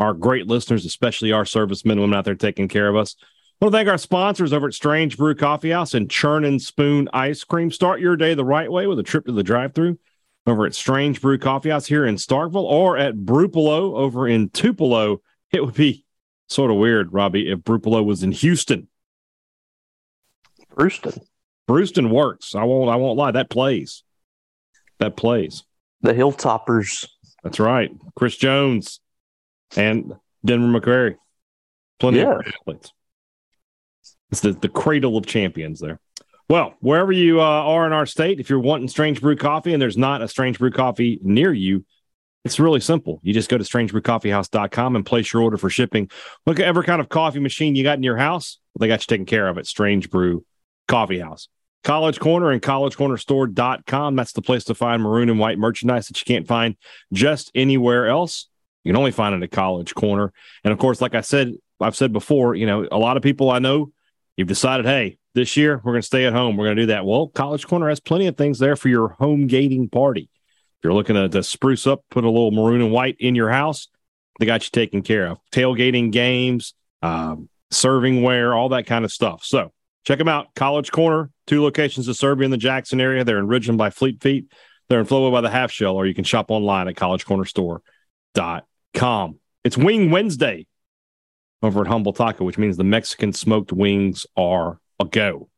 our great listeners, especially our servicemen and women out there taking care of us. I want to thank our sponsors over at Strange Brew Coffee House and Churnin' Spoon Ice Cream. Start your day the right way with a trip to the drive-thru over at Strange Brew Coffee House here in Starkville or at Brupolo over in Tupelo. It would be sort of weird, Robbie, if Brupolo was in Houston. Brewston works. I won't lie. That plays. The Hilltoppers. That's right. Chris Jones and Denver McCrary. Plenty of athletes. It's the cradle of champions there. Well, wherever you are in our state, if you're wanting Strange Brew Coffee and there's not a Strange Brew Coffee near you, it's really simple. You just go to strangebrewcoffeehouse.com and place your order for shipping. Look at every kind of coffee machine you got in your house. Well, they got you taken care of at Strange Brew Coffee House. College Corner and collegecornerstore.com. That's the place to find maroon and white merchandise that you can't find just anywhere else. You can only find it at College Corner. And, of course, like I said, I've said before, you know, a lot of people I know, you've decided, hey, this year we're going to stay at home. We're going to do that. Well, College Corner has plenty of things there for your home gating party. If you're looking to spruce up, put a little maroon and white in your house, they got you taken care of. Tailgating games, servingware, all that kind of stuff. So check them out. College Corner, 2 locations to serve you in the Jackson area. They're in Ridgeland by Fleet Feet. They're in Flowood by the Half Shell, or you can shop online at collegecornerstore.com. It's Wing Wednesday over at Humble Taco, which means the Mexican smoked wings are a go.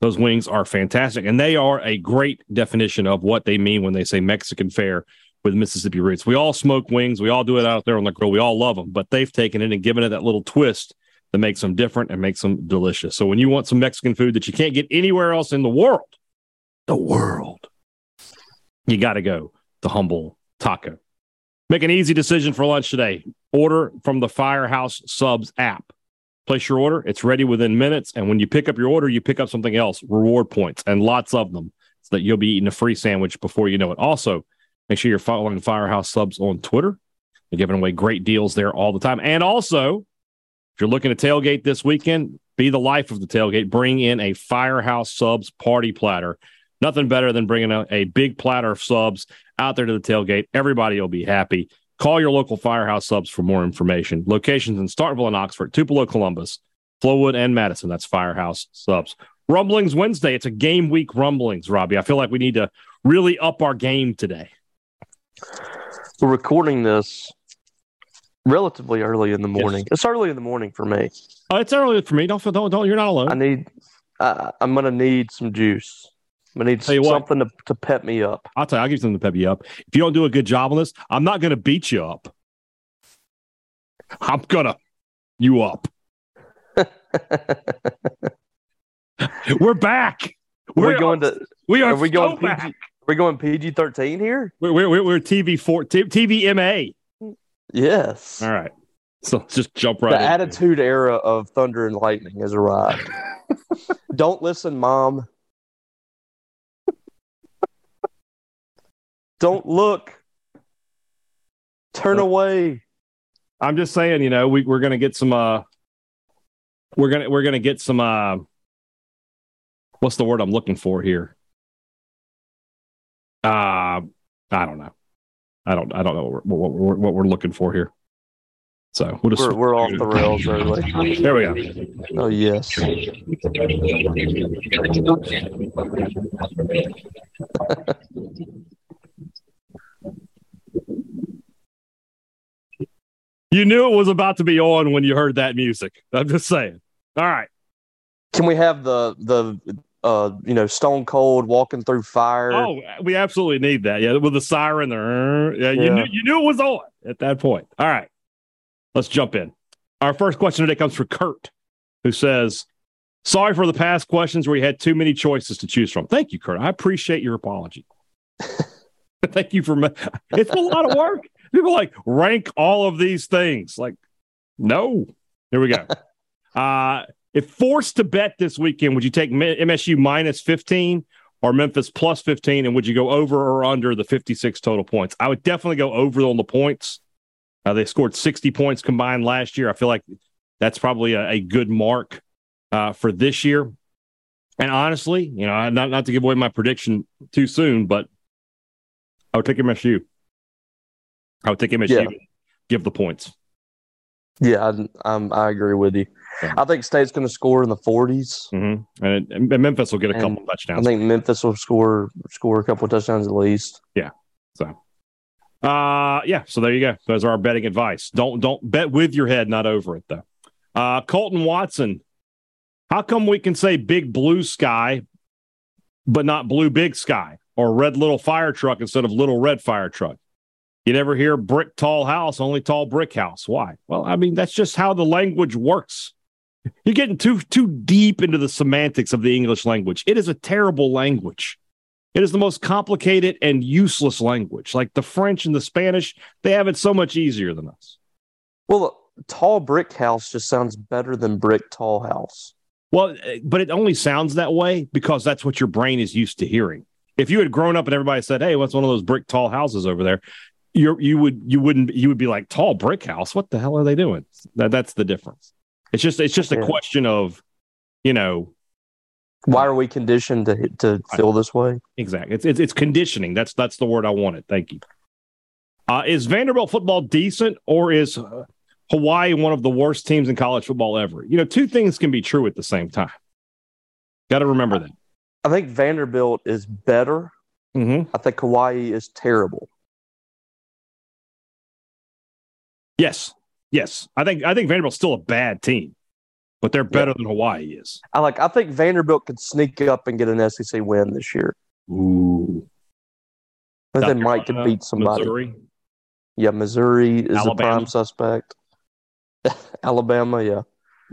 Those wings are fantastic, and they are a great definition of what they mean when they say Mexican fare with Mississippi roots. We all smoke wings. We all do it out there on the grill. We all love them, but they've taken it and given it that little twist that makes them different and makes them delicious. So when you want some Mexican food that you can't get anywhere else in the world, you got to go to Humble Taco. Make an easy decision for lunch today. Order from the Firehouse Subs app. Place your order. It's ready within minutes. And when you pick up your order, you pick up something else, reward points, and lots of them, so that you'll be eating a free sandwich before you know it. Also, make sure you're following Firehouse Subs on Twitter. They're giving away great deals there all the time. And also, if you're looking to tailgate this weekend, be the life of the tailgate. Bring in a Firehouse Subs party platter. Nothing better than bringing a big platter of subs out there to the tailgate. Everybody will be happy. Call your local Firehouse Subs for more information. Locations in Starkville and Oxford, Tupelo, Columbus, Flowood, and Madison. That's Firehouse Subs. Rumblings Wednesday. It's a game week rumblings, Robbie. I feel like we need to really up our game today. We're recording this relatively early in the morning. Yes. It's early in the morning for me. It's early for me. Don't. You're not alone. I'm going to need some juice. I need something to pep me up. I'll give you something to pep you up. If you don't do a good job on this, I'm not going to beat you up. I'm going to you up. We're back. We're going back. We're going PG-13 here? We're TV-14, TVMA. Yes. All right. So let's just jump right in. The attitude era of Thunder and Lightning has arrived. Don't listen, Mom. Don't look. Turn away. I'm just saying, you know, we're going to get some. We're going to get some. What's the word I'm looking for here? I don't know. I don't know what we're looking for here. So we'll just we're off the rails early. There we go. Oh yes. You knew it was about to be on when you heard that music. I'm just saying. All right. Can we have the Stone Cold walking through fire. Oh, we absolutely need that. Yeah, with the siren there. Yeah, you knew it was on at that point. All right, let's jump in. Our first question today comes from Kurt, who says, sorry for the past questions where you had too many choices to choose from. Thank you, Kurt. I appreciate your apology. Thank you for it's a lot of work. People like rank all of these things. Like, no. Here we go. If forced to bet this weekend, would you take MSU minus 15 or Memphis plus 15? And would you go over or under the 56 total points? I would definitely go over on the points. They scored 60 points combined last year. I feel like that's probably a good mark for this year. And honestly, not to give away my prediction too soon, but I would take MSU. I would take MSU and give the points. Yeah, I agree with you. I think State's going to score in the 40s. Mm-hmm. And Memphis will get a couple of touchdowns. I think Memphis will score a couple of touchdowns at least. Yeah. So there you go. Those are our betting advice. Don't bet with your head, not over it, though. Colton Watson, how come we can say big blue sky, but not blue big sky or red little fire truck instead of little red fire truck? You never hear brick tall house, only tall brick house. Why? Well, I mean, that's just how the language works. You're getting too deep into the semantics of the English language. It is a terrible language. It is the most complicated and useless language. Like the French and the Spanish, they have it so much easier than us. Well, tall brick house just sounds better than brick tall house. Well, but it only sounds that way because that's what your brain is used to hearing. If you had grown up and everybody said, hey, what's one of those brick tall houses over there? You would be like, tall brick house. What the hell are they doing? That's the difference. It's just a question of, why are we conditioned to feel this way? Exactly. It's conditioning. That's the word I wanted. Thank you. Is Vanderbilt football decent, or is Hawaii one of the worst teams in college football ever? Two things can be true at the same time. Got to remember that. I think Vanderbilt is better. Mm-hmm. I think Hawaii is terrible. Yes. I think Vanderbilt's still a bad team, but they're better than Hawaii is. I think Vanderbilt could sneak up and get an SEC win this year. Ooh. But then Mike could beat somebody. Missouri? Yeah, Missouri is Alabama. The prime suspect. Alabama, yeah.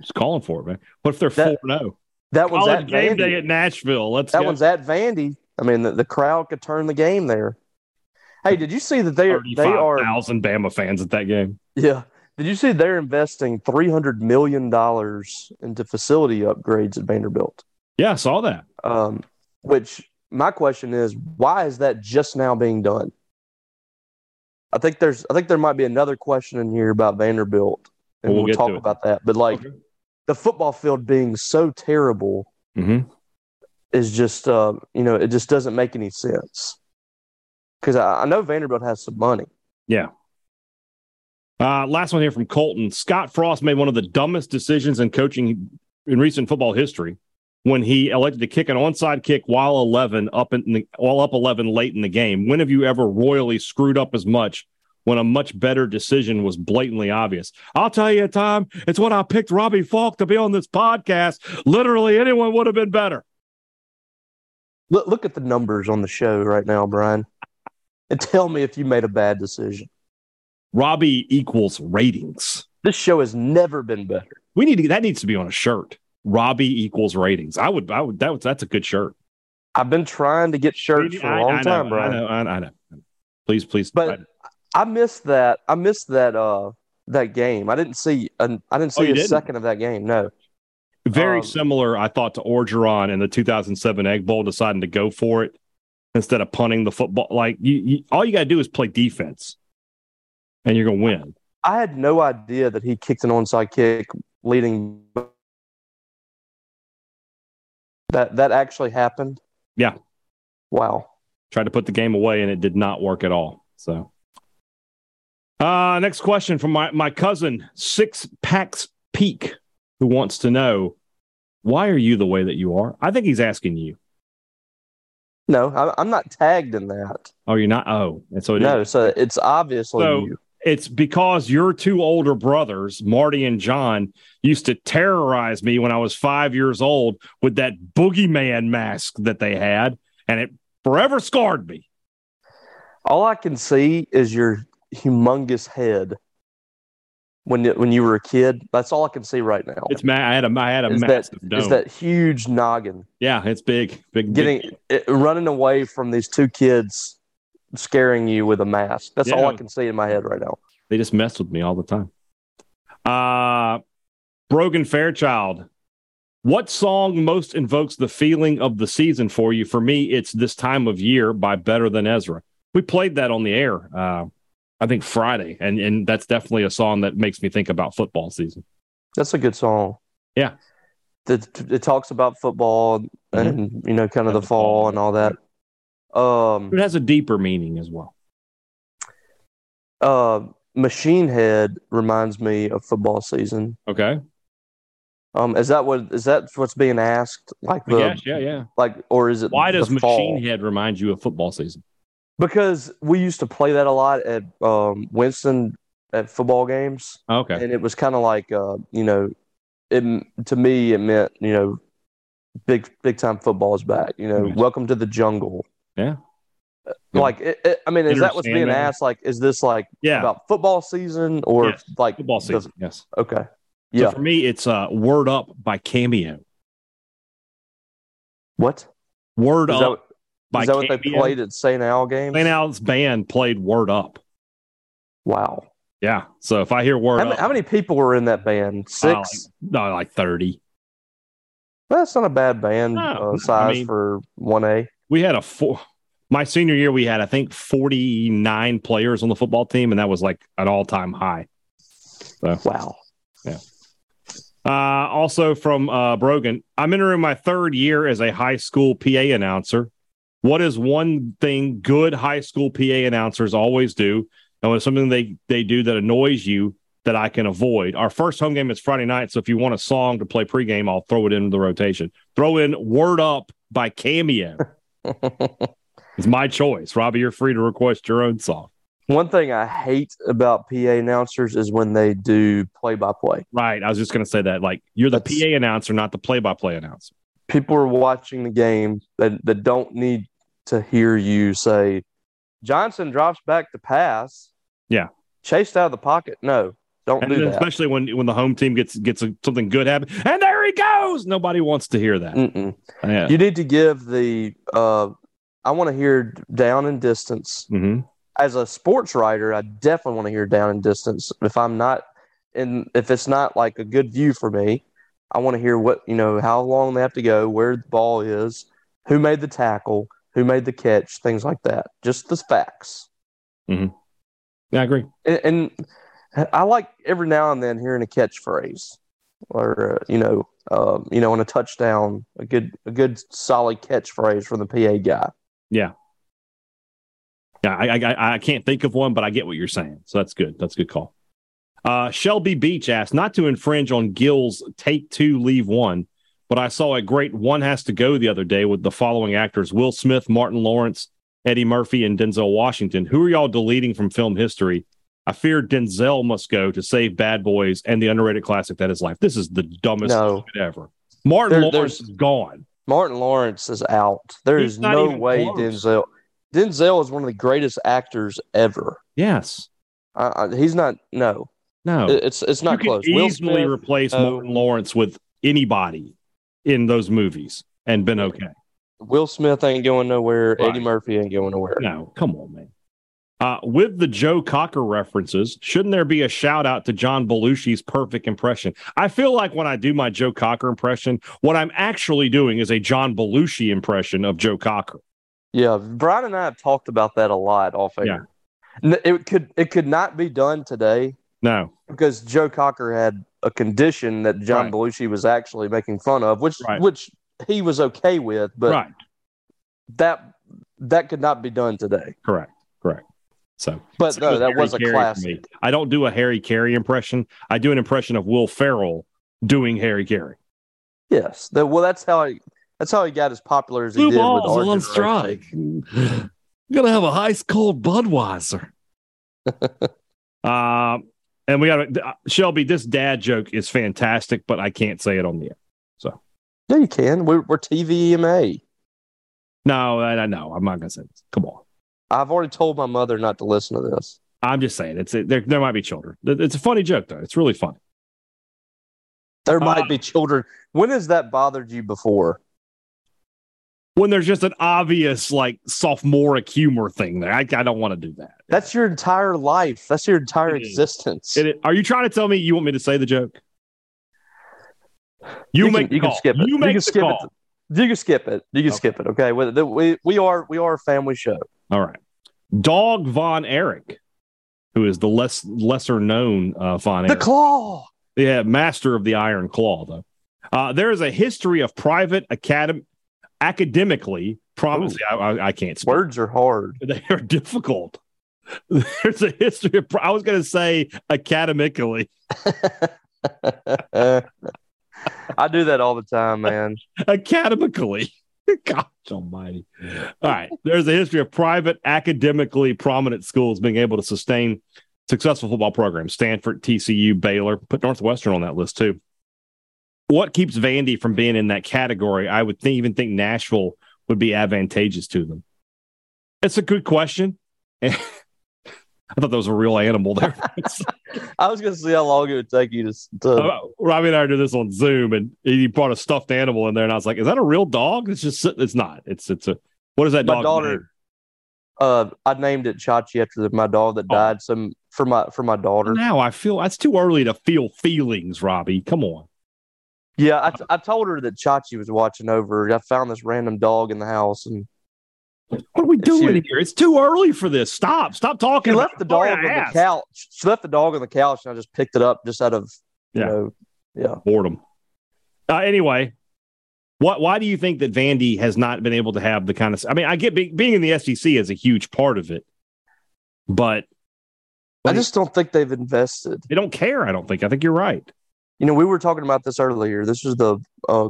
Just calling for it, man. What if they're 4-0? That one's at game Vandy. Day at Nashville. That one's at Vandy. I mean, the crowd could turn the game there. Hey, did you see that they are 35,000 Bama fans at that game? Yeah. Did you see they're investing $300 million into facility upgrades at Vanderbilt? Yeah, I saw that. Which my question is, why is that just now being done? I think there might be another question in here about Vanderbilt, and we'll talk about that. But the football field being so terrible is just it just doesn't make any sense. Because I know Vanderbilt has some money. Yeah. Last one here from Colton. Scott Frost made one of the dumbest decisions in coaching in recent football history when he elected to kick an onside kick while up 11 late in the game. When have you ever royally screwed up as much when a much better decision was blatantly obvious? I'll tell you a time. It's when I picked Robbie Falk to be on this podcast. Literally anyone would have been better. Look at the numbers on the show right now, Brian. And tell me if you made a bad decision. Robbie equals ratings. This show has never been better. That needs to be on a shirt. Robbie equals ratings. That's a good shirt. I've been trying to get shirts for a long time, Brian. I know. Please. But I missed that. That game. I didn't see a second of that game. No. Very similar, I thought, to Orgeron in the 2007 Egg Bowl deciding to go for it. Instead of punting the football, all you got to do is play defense, and you're going to win. I had no idea that he kicked an onside kick leading. That actually happened? Yeah. Wow. Tried to put the game away, and it did not work at all. So, next question from my cousin, Six Packs Peak, who wants to know, why are you the way that you are? I think he's asking you. No, I'm not tagged in that. Oh, you're not? Oh. And so it's obviously you. it's because your two older brothers, Marty and John, used to terrorize me when I was 5 years old with that boogeyman mask that they had, and it forever scarred me. All I can see is your humongous head. When you were a kid, that's all I can see right now. It's I had a massive dome. It's that huge noggin. Yeah, it's big. Running away from these two kids, scaring you with a mask. That's all I can see in my head right now. They just mess with me all the time. Brogan Fairchild, what song most invokes the feeling of the season for you? For me, it's "This Time of Year" by Better Than Ezra. We played that on the air. I think Friday, and that's definitely a song that makes me think about football season. That's a good song. Yeah. It talks about football and, you know, kind of the fall and all that. It has a deeper meaning as well. Machine Head reminds me of football season. Okay. Is that what's being asked? Like the, yes, yeah. Like, or is it why does Machine fall? Head remind you of football season? Because we used to play that a lot at Winston at football games. Okay. And it was kind of like, you know, to me, it meant, you know, big time football is back. You know, welcome to the jungle. Yeah. Like, is that what's being asked? Like, is this like about football season or like football season? Yes. Okay. Yeah. So for me, it's Word Up by Cameo. What? Word Up. Is that what they played at St. Al's games? St. Al's band played Word Up. Wow. Yeah. So if I hear Word Up. How many people were in that band? 6? Like 30. Well, that's not a bad band size for 1A. We had my senior year, we had, I think, 49 players on the football team, and that was like an all-time high. So, wow. Yeah. Also from Brogan, I'm entering my third year as a high school PA announcer. What is one thing good high school PA announcers always do, and what is something they do that annoys you that I can avoid? Our first home game is Friday night, so if you want a song to play pregame, I'll throw it into the rotation. Throw in Word Up by Cameo. It's my choice. Robbie, you're free to request your own song. One thing I hate about PA announcers is when they do play-by-play. Right, I was just going to say that. Like, you're the PA announcer, not the play-by-play announcer. People are watching the game that don't need to hear you say, Johnson drops back to pass. Yeah. Chased out of the pocket. No, don't do that. Especially when the home team gets something good happen. And there he goes. Nobody wants to hear that. Yeah. You need to give the I want to hear down and distance. Mm-hmm. As a sports writer, I definitely want to hear down and distance. If it's not like a good view for me, I want to hear what, you know, how long they have to go, where the ball is, who made the tackle, who made the catch, things like that. Just the facts. Mm-hmm. Yeah, I agree. And I like every now and then hearing a catchphrase or, you know, on a touchdown, a good solid catchphrase from the PA guy. Yeah. Yeah, I can't think of one, but I get what you're saying. So that's good. That's a good call. Shelby Beach asked, not to infringe on Gill's take two, leave one, but I saw a great One Has to Go the other day with the following actors: Will Smith, Martin Lawrence, Eddie Murphy, and Denzel Washington. Who are y'all deleting from film history? I fear Denzel must go to save Bad Boys and the underrated classic that is Life. This is the dumbest shit ever. Martin Lawrence is gone. Martin Lawrence is out. He's no way close. Denzel is one of the greatest actors ever. Yes. He's not. No. No, it's not close. You could easily replace Martin Lawrence with anybody in those movies and been okay. Will Smith ain't going nowhere. Right. Eddie Murphy ain't going nowhere. No, come on, man. With the Joe Cocker references, shouldn't there be a shout out to John Belushi's perfect impression? I feel like when I do my Joe Cocker impression, what I'm actually doing is a John Belushi impression of Joe Cocker. Yeah, Brian and I have talked about that a lot off air. Yeah. It could not be done today. No, because Joe Cocker had a condition that John Belushi was actually making fun of, which he was okay with, but that could not be done today. Correct. So, but no, that was a classic. I don't do a Harry Caray impression. I do an impression of Will Ferrell doing Harry Caray. Yes, that's how he got as popular as he did. Balls on strike. I'm gonna have a ice cold Budweiser. And we got Shelby. This dad joke is fantastic, but I can't say it on the air. So yeah, you can. We're TVMA. No, I know. I'm not gonna say this. Come on. I've already told my mother not to listen to this. I'm just saying there might be children. It's a funny joke though. It's really funny. There might be children. When has that bothered you before? When there's just an obvious like sophomoric humor thing there. I don't want to do that. That's your entire life. That's your entire existence. Are you trying to tell me you want me to say the joke? You can skip it. Okay. We are a family show. All right. Dog Von Erich, who is the lesser known Von Erich. The Claw. Yeah, master of the Iron Claw, though. There is a history of private academically. Promising, I can't speak. Words are hard. They are difficult. There's a history of, I was going to say academically. I do that all the time, man. Academically. Gosh almighty. All right. There's a history of private, academically prominent schools being able to sustain successful football programs. Stanford, TCU, Baylor. Put Northwestern on that list, too. What keeps Vandy from being in that category? I would even think Nashville would be advantageous to them. It's a good question. I thought that was a real animal there. I was going to see how long it would take you to... Robbie and I did this on Zoom, and he brought a stuffed animal in there, and I was like, is that a real dog? It's just... It's not. It's a... What is that dog? My daughter... I named it Chachi after my dog that died. Oh. For my daughter. Now I feel... That's too early to feel feelings, Robbie. Come on. Yeah, I told her that Chachi was watching over. I found this random dog in the house, and what are we doing here? It's too early for this. Stop talking. She left the dog on the couch. She left the dog on the couch, and I just picked it up just out of boredom. Anyway, why do you think that Vandy has not been able to have the kind of? I mean, I get being in the SEC is a huge part of it, but I just don't think they've invested. They don't care. I don't think. I think you're right. You know, we were talking about this earlier. This was the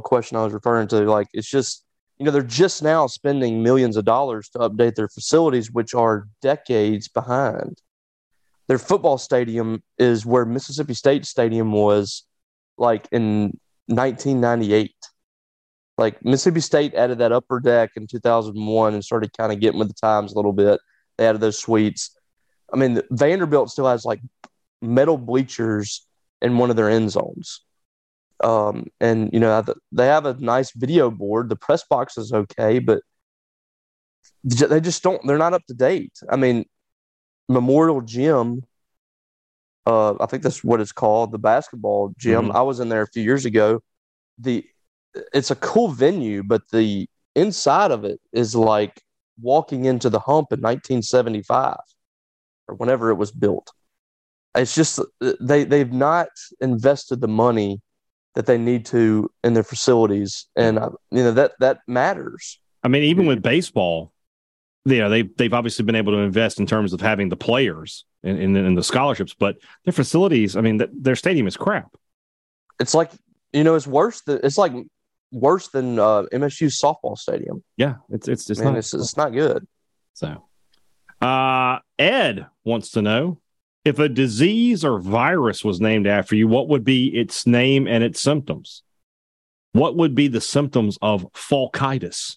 question I was referring to. Like, it's just, you know, they're just now spending millions of dollars to update their facilities, which are decades behind. Their football stadium is where Mississippi State Stadium was, like, in 1998. Like, Mississippi State added that upper deck in 2001 and started kind of getting with the times a little bit. They added those suites. I mean, Vanderbilt still has, like, metal bleachers in one of their end zones. And, you know, they have a nice video board. The press box is okay, but they just don't – they're not up to date. I mean, Memorial Gym, I think that's what it's called, the basketball gym. Mm-hmm. I was in there a few years ago. It's a cool venue, but the inside of it is like walking into the hump in 1975 or whenever it was built. It's just they've not invested the money that they need to in their facilities, and you know that matters. I mean, even with baseball, you know they've obviously been able to invest in terms of having the players and the scholarships, but their facilities. I mean, their stadium is crap. It's like it's worse than MSU's softball stadium. Yeah, it's not good. So, Ed wants to know. If a disease or virus was named after you, what would be its name and its symptoms? What would be the symptoms of falcitis?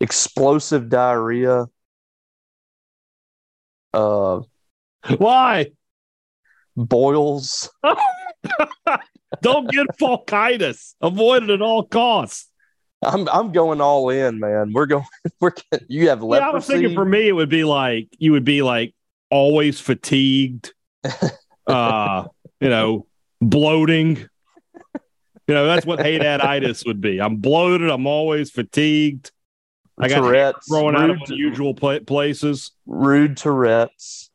Explosive diarrhea. Why? Boils. Don't get falcitis. Avoid it at all costs. I'm going all in, man. You have leprosy. Yeah, I was thinking for me it would be like you would be like always fatigued, you know, bloating. You know, that's what Hadad-itis would be. I'm bloated. I'm always fatigued. I got Tourette's, thrown out of unusual places. Rude Tourette's.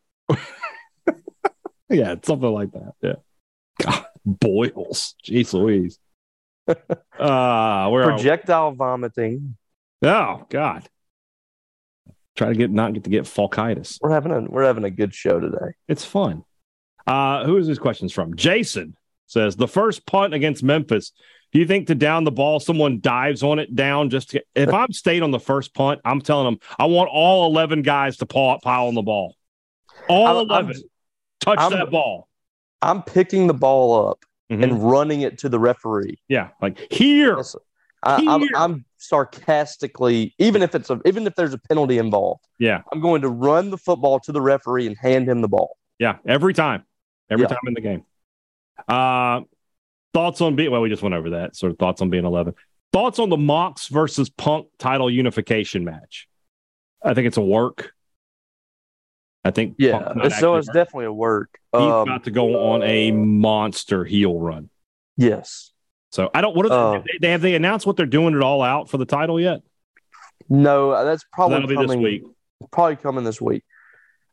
Yeah, something like that. Yeah. God, boils. Jeez Louise. Projectile vomiting. Oh God! Try to get falcitis. We're having a good show today. It's fun. Who is this question's from? Jason says the first punt against Memphis. Do you think to down the ball, someone dives on it down? If I'm stayed on the first punt, I'm telling them I want all 11 guys to pile on the ball. All 11. Touch that ball. I'm picking the ball up and running it to the referee. Yeah, like here. I'm sarcastically, even if there's a penalty involved. Yeah, I'm going to run the football to the referee and hand him the ball. Yeah, every time in the game. Thoughts on being? Well, we just went over that. Sort of thoughts on being 11. Thoughts on the Mox versus Punk title unification match? I think it's a work. It's definitely a work. He's about to go on a monster heel run. Yes. So I don't. What are they? Have they announced what they're doing at All Out for the title yet? No, that's probably coming this week. Probably coming this week.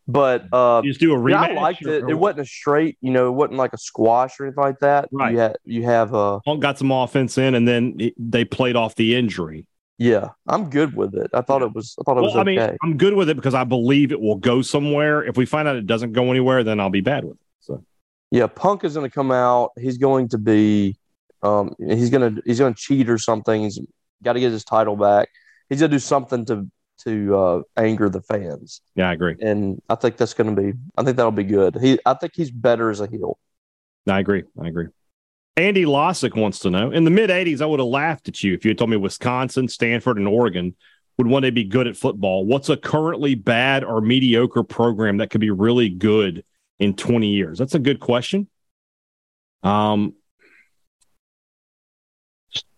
But you just do a rematch. I liked it. It wasn't a straight. You know, it wasn't like a squash or anything like that. Right. You have Punk got some offense in, and then they played off the injury. Yeah, I'm good with it. I thought it was okay. I mean, I'm good with it because I believe it will go somewhere. If we find out it doesn't go anywhere, then I'll be bad with it. So, yeah, Punk is going to come out. He's going to be. He's gonna cheat or something. He's got to get his title back. He's gonna do something to anger the fans. Yeah, I agree. And I think that's gonna be. I think that'll be good. I think he's better as a heel. I agree. Andy Lossick wants to know. In the mid '80s, I would have laughed at you if you had told me Wisconsin, Stanford, and Oregon would one day be good at football. What's a currently bad or mediocre program that could be really good in 20 years? That's a good question.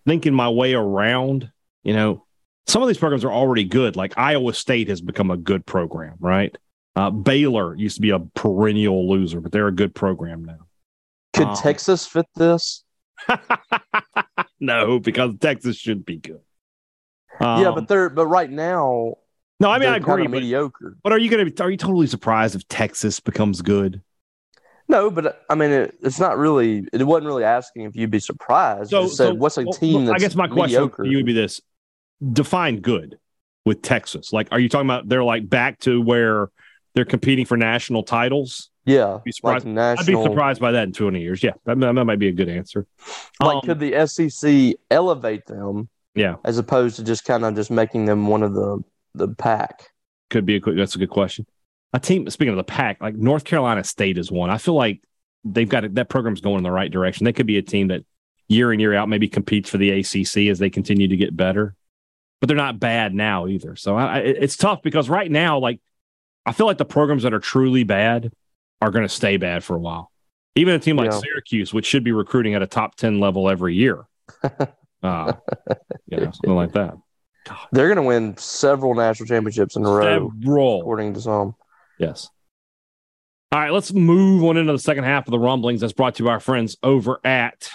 Thinking my way around, you know, some of these programs are already good. Like Iowa State has become a good program, right? Baylor used to be a perennial loser, but they're a good program now. Could Texas fit this? No, because Texas should be good. But right now, no, I mean I agree. Mediocre. But are you totally surprised if Texas becomes good? No, but I mean, it's not really. It wasn't really asking if you'd be surprised. So what's a team that's I guess my mediocre? Question for you would be this: define good with Texas. Like, are you talking about they're like back to where they're competing for national titles? Yeah, I'd be surprised by that in 20 years. Yeah, that might be a good answer. Like, could the SEC elevate them? Yeah, as opposed to just kind of just making them one of the pack. Could be that's a good question. A team, speaking of the pack, like North Carolina State is one. I feel like they've got that program's going in the right direction. They could be a team that year in, year out maybe competes for the ACC as they continue to get better. But they're not bad now either. So it's tough because right now, like, I feel like the programs that are truly bad are going to stay bad for a while. Even a team like Syracuse, which should be recruiting at a top 10 level every year. Something like that. God. They're going to win several national championships in a row, according to some. Yes. All right, let's move on into the second half of the rumblings that's brought to you by our friends over at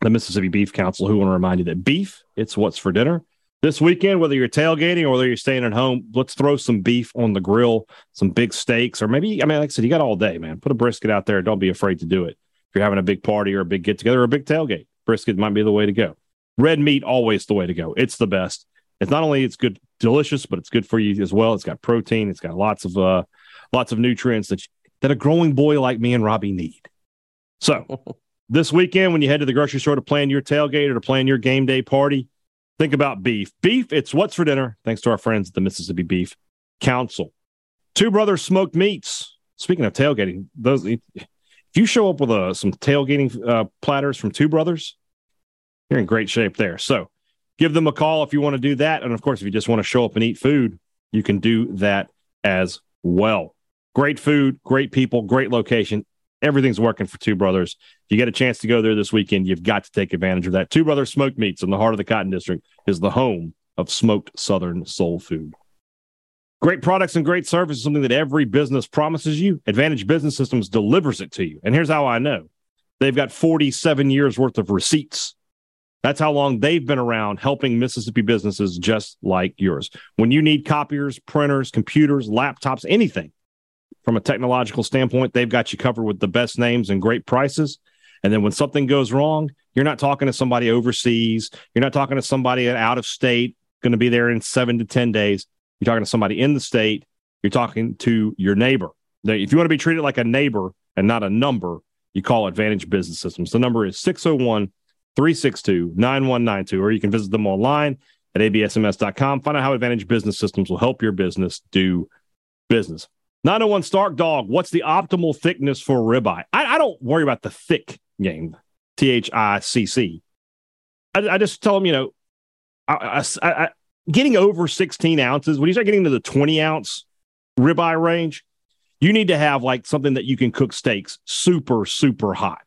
the Mississippi Beef Council, who want to remind you that beef, it's what's for dinner. This weekend, whether you're tailgating or whether you're staying at home, let's throw some beef on the grill, some big steaks, or maybe, I mean, like I said, you got all day, man. Put a brisket out there. Don't be afraid to do it. If you're having a big party or a big get-together or a big tailgate, brisket might be the way to go. Red meat, always the way to go. It's the best. It's not only it's good, delicious, but it's good for you as well. It's got protein. It's got lots of nutrients that a growing boy like me and Robbie need. So this weekend, when you head to the grocery store to plan your tailgate or to plan your game day party, think about beef. Beef, it's what's for dinner. Thanks to our friends at the Mississippi Beef Council. Two Brothers Smoked Meats. Speaking of tailgating, if you show up with some tailgating platters from Two Brothers, you're in great shape there. So give them a call if you want to do that. And, of course, if you just want to show up and eat food, you can do that as well. Great food, great people, great location. Everything's working for Two Brothers. If you get a chance to go there this weekend, you've got to take advantage of that. Two Brothers Smoked Meats in the heart of the Cotton District is the home of smoked Southern soul food. Great products and great service is something that every business promises you. Advantage Business Systems delivers it to you. And here's how I know. They've got 47 years worth of receipts. That's how long they've been around helping Mississippi businesses just like yours. When you need copiers, printers, computers, laptops, anything from a technological standpoint, they've got you covered with the best names and great prices. And then when something goes wrong, you're not talking to somebody overseas. You're not talking to somebody out of state, going to be there in 7 to 10 days. You're talking to somebody in the state. You're talking to your neighbor. Now, if you want to be treated like a neighbor and not a number, you call Advantage Business Systems. The number is 601-362-9192, or you can visit them online at absms.com. Find out how Advantage Business Systems will help your business do business. 901 Stark Dog, what's the optimal thickness for ribeye? I don't worry about the thick game, T-H-I-C-C. I just tell them, you know, getting over 16 ounces, when you start getting into the 20-ounce ribeye range, you need to have like something that you can cook steaks super, super hot,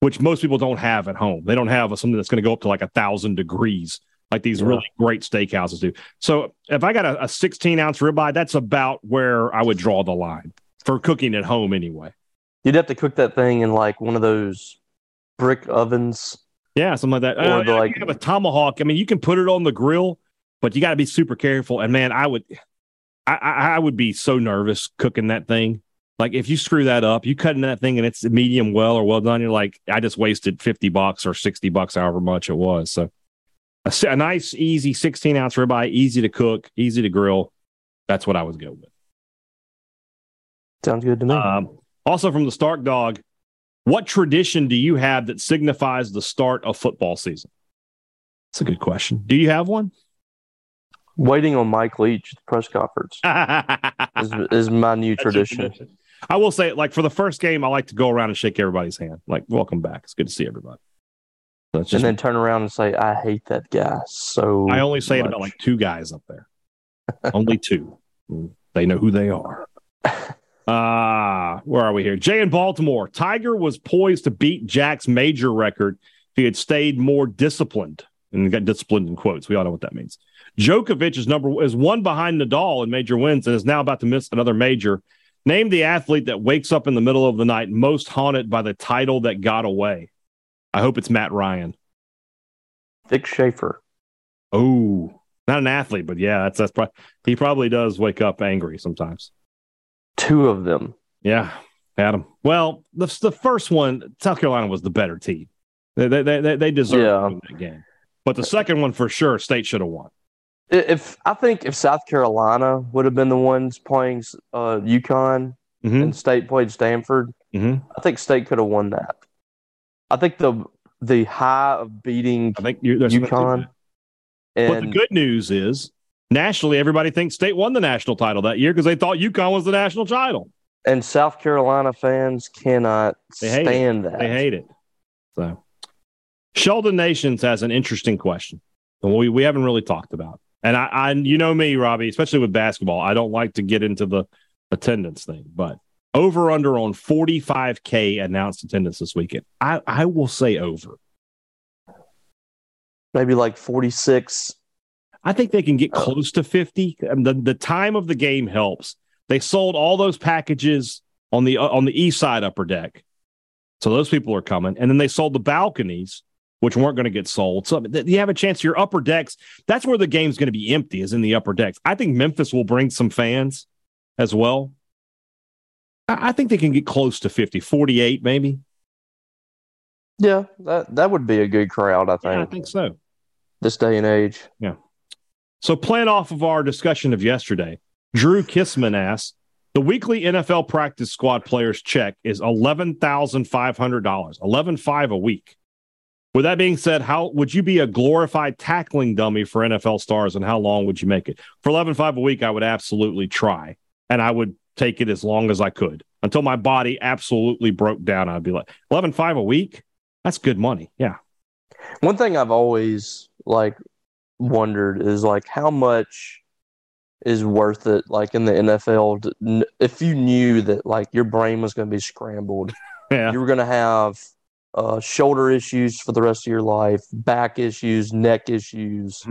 which most people don't have at home. They don't have something that's going to go up to like 1,000 degrees like these really great steakhouses do. So if I got a 16-ounce ribeye, that's about where I would draw the line for cooking at home anyway. You'd have to cook that thing in like one of those brick ovens. Yeah, something like that. Or you have a tomahawk. I mean, you can put it on the grill, but you got to be super careful. And, man, I would be so nervous cooking that thing. Like, if you screw that up, you cut into that thing and it's medium well or well done, you're like, I just wasted $50 or $60, however much it was. So a nice, easy 16-ounce ribeye, easy to cook, easy to grill. That's what I would go with. Sounds good to me. Also from the Stark Dog, what tradition do you have that signifies the start of football season? That's a good question. Do you have one? Waiting on Mike Leach at the press conference is my new tradition. I will say, like, for the first game, I like to go around and shake everybody's hand. Like, welcome back. It's good to see everybody. That's just, and then turn around and say, I hate that guy so I only say much. It about, like, two guys up there. Only two. They know who they are. Where are we here? Jay in Baltimore. Tiger was poised to beat Jack's major record if he had stayed more disciplined. And got disciplined in quotes. We all know what that means. Djokovic is one behind Nadal in major wins and is now about to miss another major. Name the athlete that wakes up in the middle of the night most haunted by the title that got away. I hope it's Matt Ryan. Dick Schaefer. Oh, not an athlete, but yeah, that's probably, he probably does wake up angry sometimes. Two of them. Yeah, Adam. Well, the first one, South Carolina was the better team. They deserved that game. But the second one, for sure, State should have won. I think if South Carolina would have been the ones playing UConn and State played Stanford, I think State could have won that. I think the high of beating UConn. But the good news is, nationally, everybody thinks State won the national title that year because they thought UConn was the national title. And South Carolina fans cannot stand that. They hate it. So Sheldon Nations has an interesting question that we haven't really talked about. And I you know me, Robbie, especially with basketball, I don't like to get into the attendance thing, but over-under on 45K announced attendance this weekend. I will say over. Maybe like 46. I think they can get close to 50. The time of the game helps. They sold all those packages on the east side upper deck. So those people are coming. And then they sold the balconies, which weren't going to get sold. So you have a chance. Your upper decks, that's where the game's going to be empty, is in the upper decks. I think Memphis will bring some fans as well. I think they can get close to 50, 48 maybe. Yeah, that would be a good crowd, I think. Yeah, I think so. This day and age. Yeah. So playing off of our discussion of yesterday, Drew Kissman asks, the weekly NFL practice squad players check is $11,500, $11,500 a week. With that being said, how would you be a glorified tackling dummy for NFL stars, and how long would you make it? For $11,500 a week, I would absolutely try, and I would take it as long as I could. Until my body absolutely broke down, I'd be like, $11,500 a week? That's good money, yeah. One thing I've always, wondered is how much is worth it in the NFL if you knew that your brain was going to be scrambled, you were going to have shoulder issues for the rest of your life, back issues, neck issues,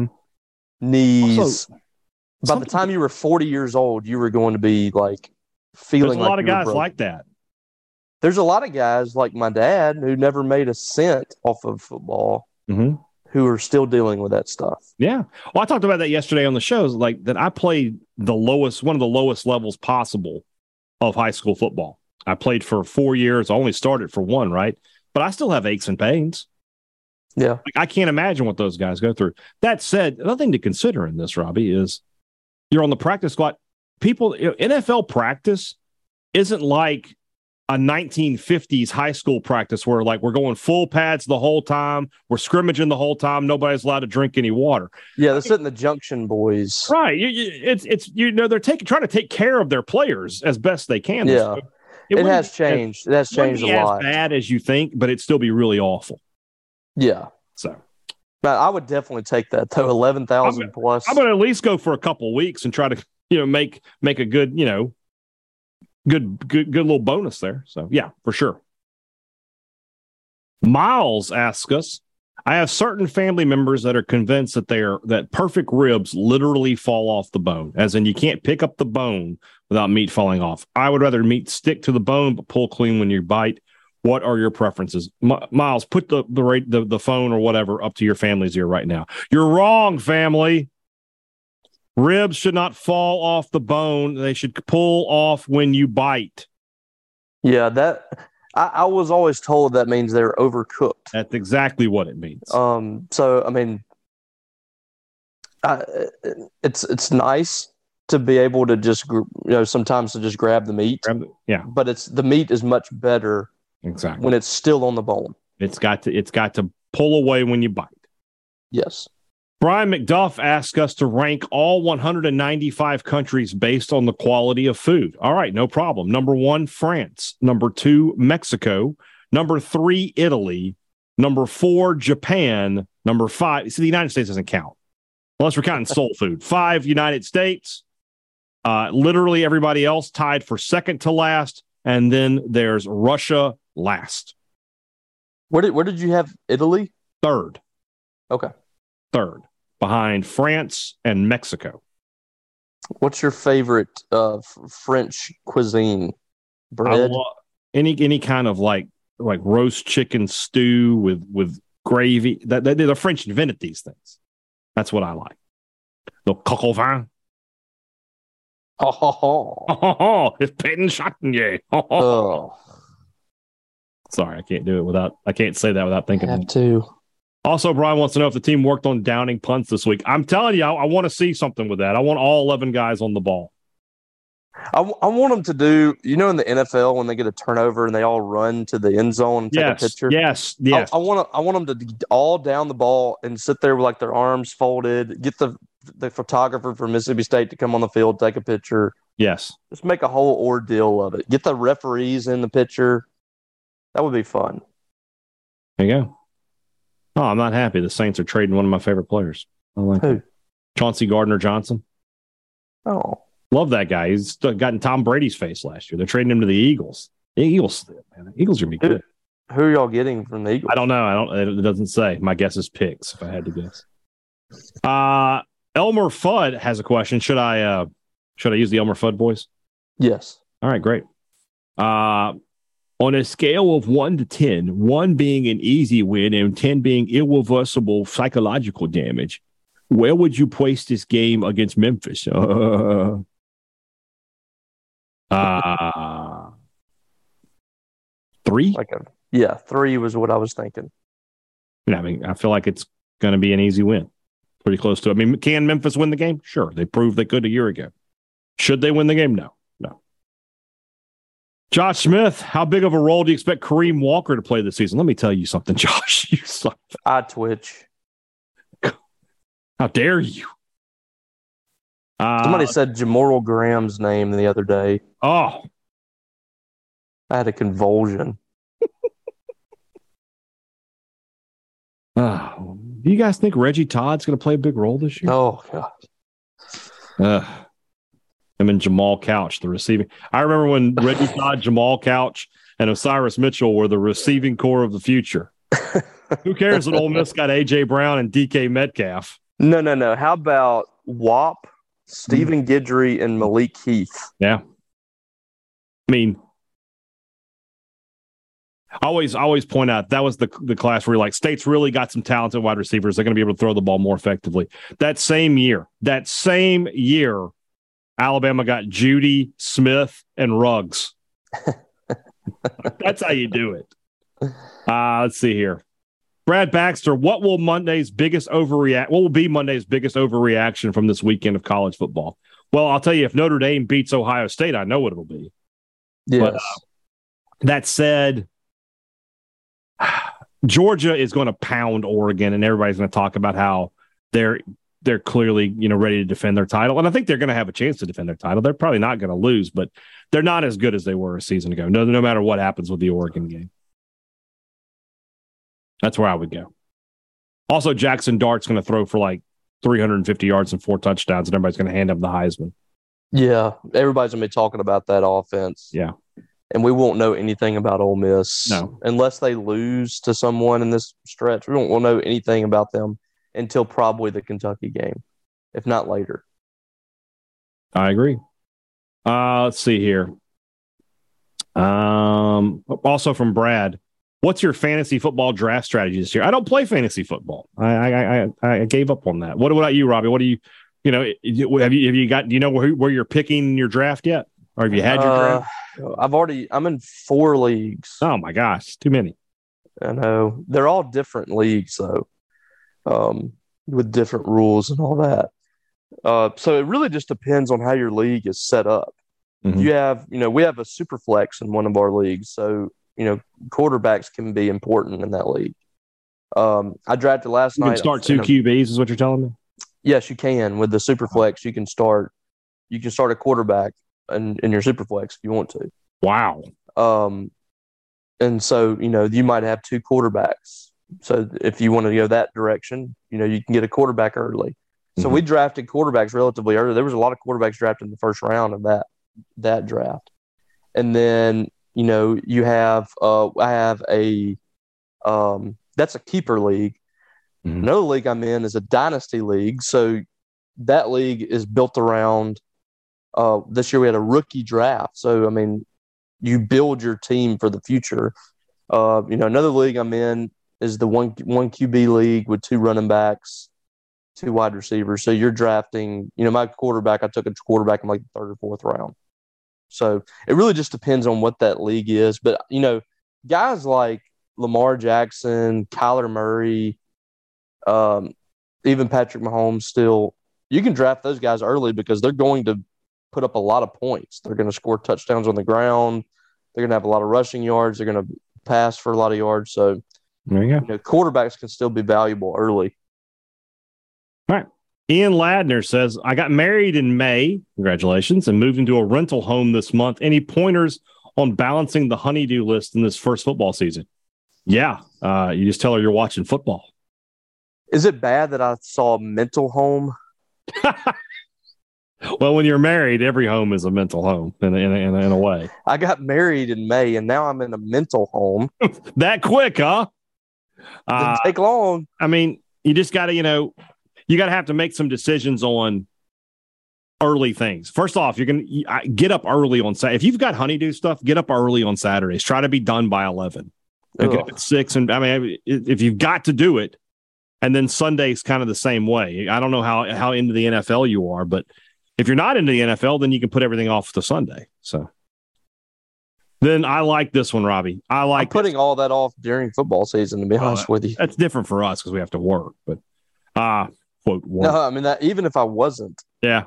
knees. Also, by the time you were 40 years old, you were going to be feeling like a lot of guys like that. There's a lot of guys like my dad who never made a cent off of football. Mm-hmm. Who are still dealing with that stuff. Yeah. Well, I talked about that yesterday on the shows, that I played one of the lowest levels possible of high school football. I played for 4 years. I only started for one, right? But I still have aches and pains. Yeah. I can't imagine what those guys go through. That said, another thing to consider in this, Robbie, is you're on the practice squad. People, NFL practice isn't like a 1950s high school practice where, like, we're going full pads the whole time, we're scrimmaging the whole time, nobody's allowed to drink any water. Yeah, they're sitting the Junction Boys, right? It's you know, they're trying to take care of their players as best they can. Yeah, so it has changed. It has changed a lot. As bad as you think, but it'd still be really awful. Yeah. So, but I would definitely take that though. 11,000 plus. I'm gonna at least go for a couple weeks and try to make a good good little bonus there. So, yeah, for sure. Miles asks us, I have certain family members that are convinced that perfect ribs literally fall off the bone, as in you can't pick up the bone without meat falling off. I would rather meat stick to the bone but pull clean when you bite. What are your preferences? Miles, put the phone or whatever up to your family's ear right now. You're wrong, family. Ribs should not fall off the bone. They should pull off when you bite. Yeah, I was always told that means they're overcooked. That's exactly what it means. So, I mean, it's nice to be able to just, sometimes to just grab the meat. Yeah. But the meat is much better exactly when it's still on the bone. It's got to pull away when you bite. Yes. Brian McDuff asked us to rank all 195 countries based on the quality of food. All right, no problem. Number 1, France. Number 2, Mexico. Number 3, Italy. Number 4, Japan. Number 5, see, the United States doesn't count unless we're counting soul food. 5, United States. Literally everybody else tied for second to last, and then there's Russia last. Where did you have Italy? Third. Okay. Third. Behind France and Mexico. What's your favorite French cuisine? Bread? Any kind of like roast chicken stew with gravy. The French invented these things. That's what I like. The coq au vin. Oh, ho, ho. Oh, ho, ho. It's Peyton Chardonnay. Oh, ho. Oh. Sorry, I can't say that without thinking. I have to. Also, Brian wants to know if the team worked on downing punts this week. I'm telling you, I want to see something with that. I want all 11 guys on the ball. I want them to do, in the NFL when they get a turnover and they all run to the end zone and take a picture. Yes. I want them to all down the ball and sit there with their arms folded, get the photographer from Mississippi State to come on the field, take a picture. Yes. Just make a whole ordeal of it. Get the referees in the picture. That would be fun. There you go. Oh, I'm not happy. The Saints are trading one of my favorite players. I like who? Chauncey Gardner-Johnson. Oh. Love that guy. He's gotten Tom Brady's face last year. They're trading him to the Eagles. The Eagles are going to be good. Who are y'all getting from the Eagles? I don't know. It doesn't say. My guess is picks, if I had to guess. Elmer Fudd has a question. Should I use the Elmer Fudd voice? Yes. All right, great. On a scale of 1 to 10, 1 being an easy win and 10 being irreversible psychological damage, where would you place this game against Memphis? Three? 3 was what I was thinking. I mean, I feel like it's going to be an easy win. Pretty close to it. I mean, can Memphis win the game? Sure. They proved they could a year ago. Should they win the game? No. Josh Smith, how big of a role do you expect Kareem Walker to play this season? Let me tell you something, Josh. You suck. I twitch. How dare you? Somebody said Jamoral Graham's name the other day. Oh. I had a convulsion. Do you guys think Reggie Todd's going to play a big role this year? Oh, God. Him and Jamal Couch, the receiving. I remember when Reggie Todd, Jamal Couch, and Osiris Mitchell were the receiving core of the future. Who cares that Ole Miss got A.J. Brown and D.K. Metcalf? No. How about Wop, Stephen Guidry, and Malik Heath? Yeah. I mean, I always point out that was the class where State's really got some talented wide receivers. They're going to be able to throw the ball more effectively. That same year, Alabama got Judy, Smith, and Ruggs. That's how you do it. Let's see here. Brad Baxter, what will be Monday's biggest overreaction from this weekend of college football? Well, I'll tell you, if Notre Dame beats Ohio State, I know what it'll be. Yes. But, That said, Georgia is going to pound Oregon, and everybody's going to talk about how they're clearly, you know, ready to defend their title. And I think they're going to have a chance to defend their title. They're probably not going to lose, but they're not as good as they were a season ago. No matter what happens with the Oregon game. That's where I would go. Also, Jackson Dart's going to throw for like 350 yards and 4 touchdowns, and everybody's going to hand him the Heisman. Yeah, everybody's going to be talking about that offense. Yeah. And we won't know anything about Ole Miss. No. Unless they lose to someone in this stretch, we won't know anything about them until probably the Kentucky game, if not later. I agree. Let's see here. Also from Brad, what's your fantasy football draft strategy this year? I don't play fantasy football. I gave up on that. What about you, Robbie? What do you know? Have you got? Do you know where you're picking in your draft yet, or have you had your draft? I'm in 4 leagues. Oh my gosh, too many. I know. They're all different leagues though, with different rules and all that. So it really just depends on how your league is set up. Mm-hmm. We have a super flex in one of our leagues. So, you know, quarterbacks can be important in that league. I drafted last night. You can start 2 QBs is what you're telling me? Yes, you can. With the super flex, you can start a quarterback in your super flex if you want to. Wow. And so, you know, you might have 2 quarterbacks. So if you want to go that direction, you know, you can get a quarterback early. So we drafted quarterbacks relatively early. There was a lot of quarterbacks drafted in the first round of that draft. And then, you know, you have that's a keeper league. Mm-hmm. Another league I'm in is a dynasty league. So that league is built around this year we had a rookie draft. So, I mean, you build your team for the future. You know, another league I'm in is the one QB league with 2 running backs, 2 wide receivers. So you're drafting, you know, my quarterback, I took a quarterback in like the 3rd or 4th round. So it really just depends on what that league is. But, you know, guys like Lamar Jackson, Kyler Murray, even Patrick Mahomes still, you can draft those guys early because they're going to put up a lot of points. They're going to score touchdowns on the ground. They're going to have a lot of rushing yards. They're going to pass for a lot of yards. So there you go. You know, quarterbacks can still be valuable early. All right. Ian Ladner says, I got married in May, congratulations, and moved into a rental home this month. Any pointers on balancing the honeydew list in this first football season? Yeah. You just tell her you're watching football. Is it bad that I saw mental home? Well, when you're married, every home is a mental home in a way. I got married in May, and now I'm in a mental home. That quick, huh? Didn't take long. I mean, you just got to, you know, you got to have to make some decisions on early things. First off, you're going to get up early on Saturday. If you've got honeydew stuff, get up early on Saturdays. Try to be done by 11. Get up at 6. And I mean, if you've got to do it, and then Sunday's kind of the same way. I don't know how into the NFL you are, but if you're not into the NFL, then you can put everything off to Sunday. So then I like this one, Robbie. I'm putting all that off during football season, to be honest with you. That's different for us because we have to work. But, quote, work. No, I mean, that, even if I wasn't. Yeah.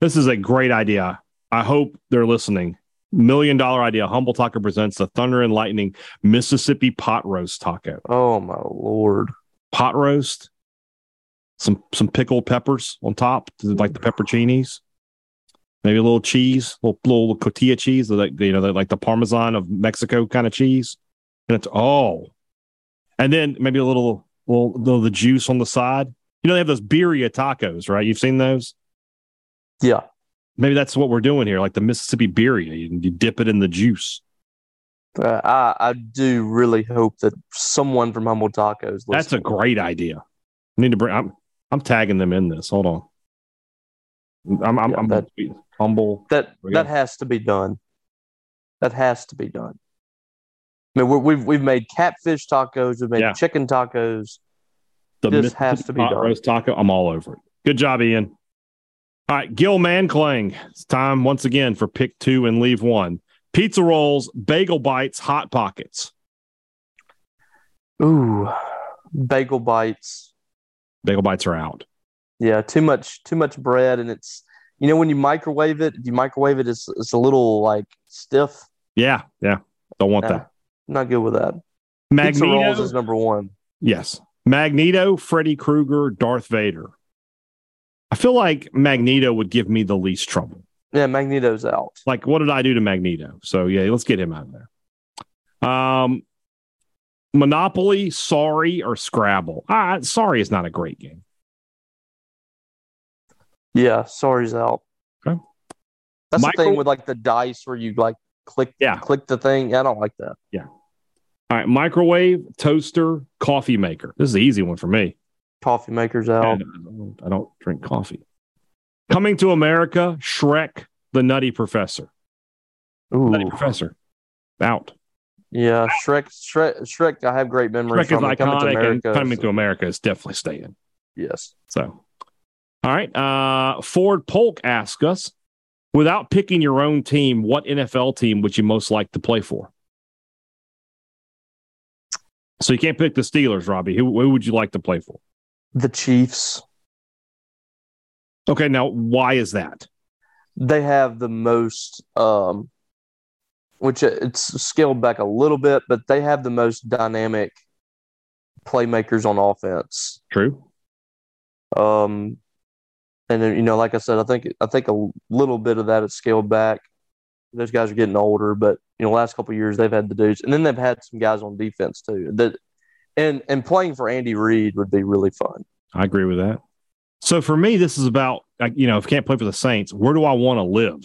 This is a great idea. I hope they're listening. $1 million idea. Humble Taco presents the Thunder and Lightning Mississippi Pot Roast Taco. Oh, my Lord. Pot roast. Some pickled peppers on top, like the pepperoncinis. Maybe a little cheese, little cotija cheese, like the Parmesan of Mexico kind of cheese. And it's and then maybe a little the juice on the side. You know, they have those birria tacos, right? You've seen those? Yeah. Maybe that's what we're doing here, like the Mississippi birria. You dip it in the juice. I do really hope that someone from Humble Tacos. That's a great idea. I need to bring. I'm tagging them in this. Hold on. I'm humble. That has to be done. That has to be done. I mean, we've made catfish tacos. We've made chicken tacos. This has to be done. Roast taco. I'm all over it. Good job, Ian. All right, Gil Mankling. It's time once again for pick 2 and leave 1. Pizza rolls, bagel bites, hot pockets. Ooh, bagel bites. Bagel bites are out. Yeah, too much bread, and it's, you know, when you microwave it, it's a little like stiff. Yeah, yeah. Don't want that. Not good with that. Magneto Pizza Rolls is number one. Yes. Magneto, Freddy Krueger, Darth Vader. I feel like Magneto would give me the least trouble. Yeah, Magneto's out. Like, what did I do to Magneto? So, yeah, let's get him out of there. Monopoly, Sorry, or Scrabble. Sorry is not a great game. Yeah, Sorry's out. Okay. That's the thing with, like, the dice where you, like, click the thing. Yeah, I don't like that. Yeah. All right, microwave, toaster, coffee maker. This is the easy one for me. Coffee maker's out. I don't drink coffee. Coming to America, Shrek, The Nutty Professor. Ooh. Nutty Professor. Out. Yeah, Shrek, I have great memories from. Shrek is iconic, Coming to America is definitely staying. Yes. So, all right. Ford Polk asked us, without picking your own team, what NFL team would you most like to play for? So you can't pick the Steelers, Robbie. Who would you like to play for? The Chiefs. Okay, now why is that? They have the most, which it's scaled back a little bit, but they have the most dynamic playmakers on offense. True. And then, you know, like I said, I think a little bit of that is scaled back. Those guys are getting older, but you know, last couple of years they've had the dudes, and then they've had some guys on defense too. That and playing for Andy Reid would be really fun. I agree with that. So for me, this is about, you know, if I can't play for the Saints, where do I want to live?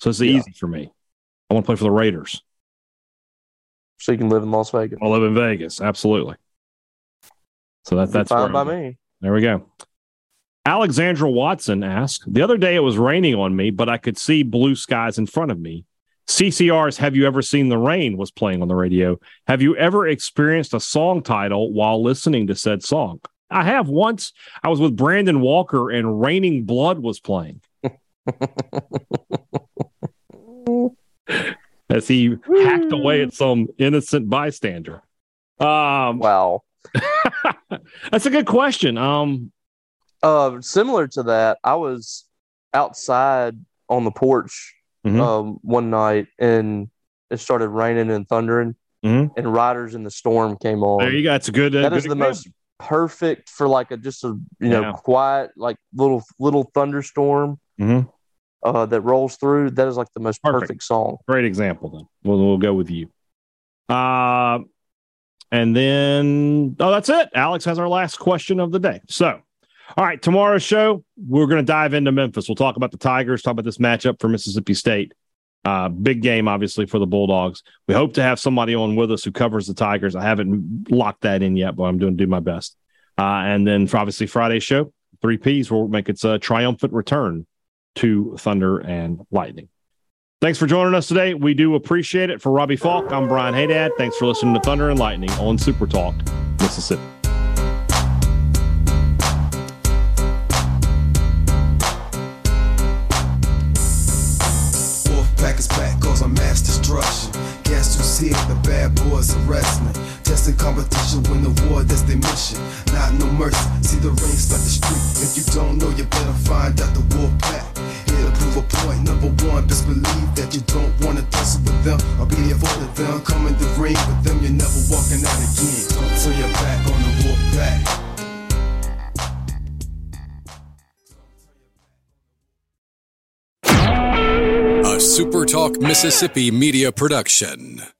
So it's easy for me. I want to play for the Raiders. So you can live in Las Vegas. I live in Vegas, absolutely. So that's fine by me. There we go. Alexandra Watson asked, the other day it was raining on me, but I could see blue skies in front of me. CCR's Have You Ever Seen the Rain was playing on the radio. Have you ever experienced a song title while listening to said song? I have once. I was with Brandon Walker and Raining Blood was playing. As he hacked away at some innocent bystander. Wow. That's a good question. Similar to that, I was outside on the porch one night, and it started raining and thundering, and Riders in the Storm came on. There you go. It's a good. That is the example. Most perfect for like a quiet like little thunderstorm that rolls through. That is like the most perfect song. Great example. Then we'll go with you. And then that's it. Alex has our last question of the day. So. All right, tomorrow's show, we're going to dive into Memphis. We'll talk about the Tigers, talk about this matchup for Mississippi State. Big game, obviously, for the Bulldogs. We hope to have somebody on with us who covers the Tigers. I haven't locked that in yet, but I'm going to do my best. And then, for obviously, Friday's show, 3Ps, will make its triumphant return to Thunder and Lightning. Thanks for joining us today. We do appreciate it. For Robbie Falk, I'm Brian Hadad. Thanks for listening to Thunder and Lightning on Super Talk, Mississippi. Guess you see it, the bad boys are wrestling. Testing competition, win the war, that's their mission. Not no mercy, see the rings like the street. If you don't know, you better find out the war pack. Here to prove a point, number one, best believe that you don't want to tussle with them. I'll be there for them, come in the ring with them. You're never walking out again. Don't turn your back on the war pack. Super Talk Mississippi Media Production.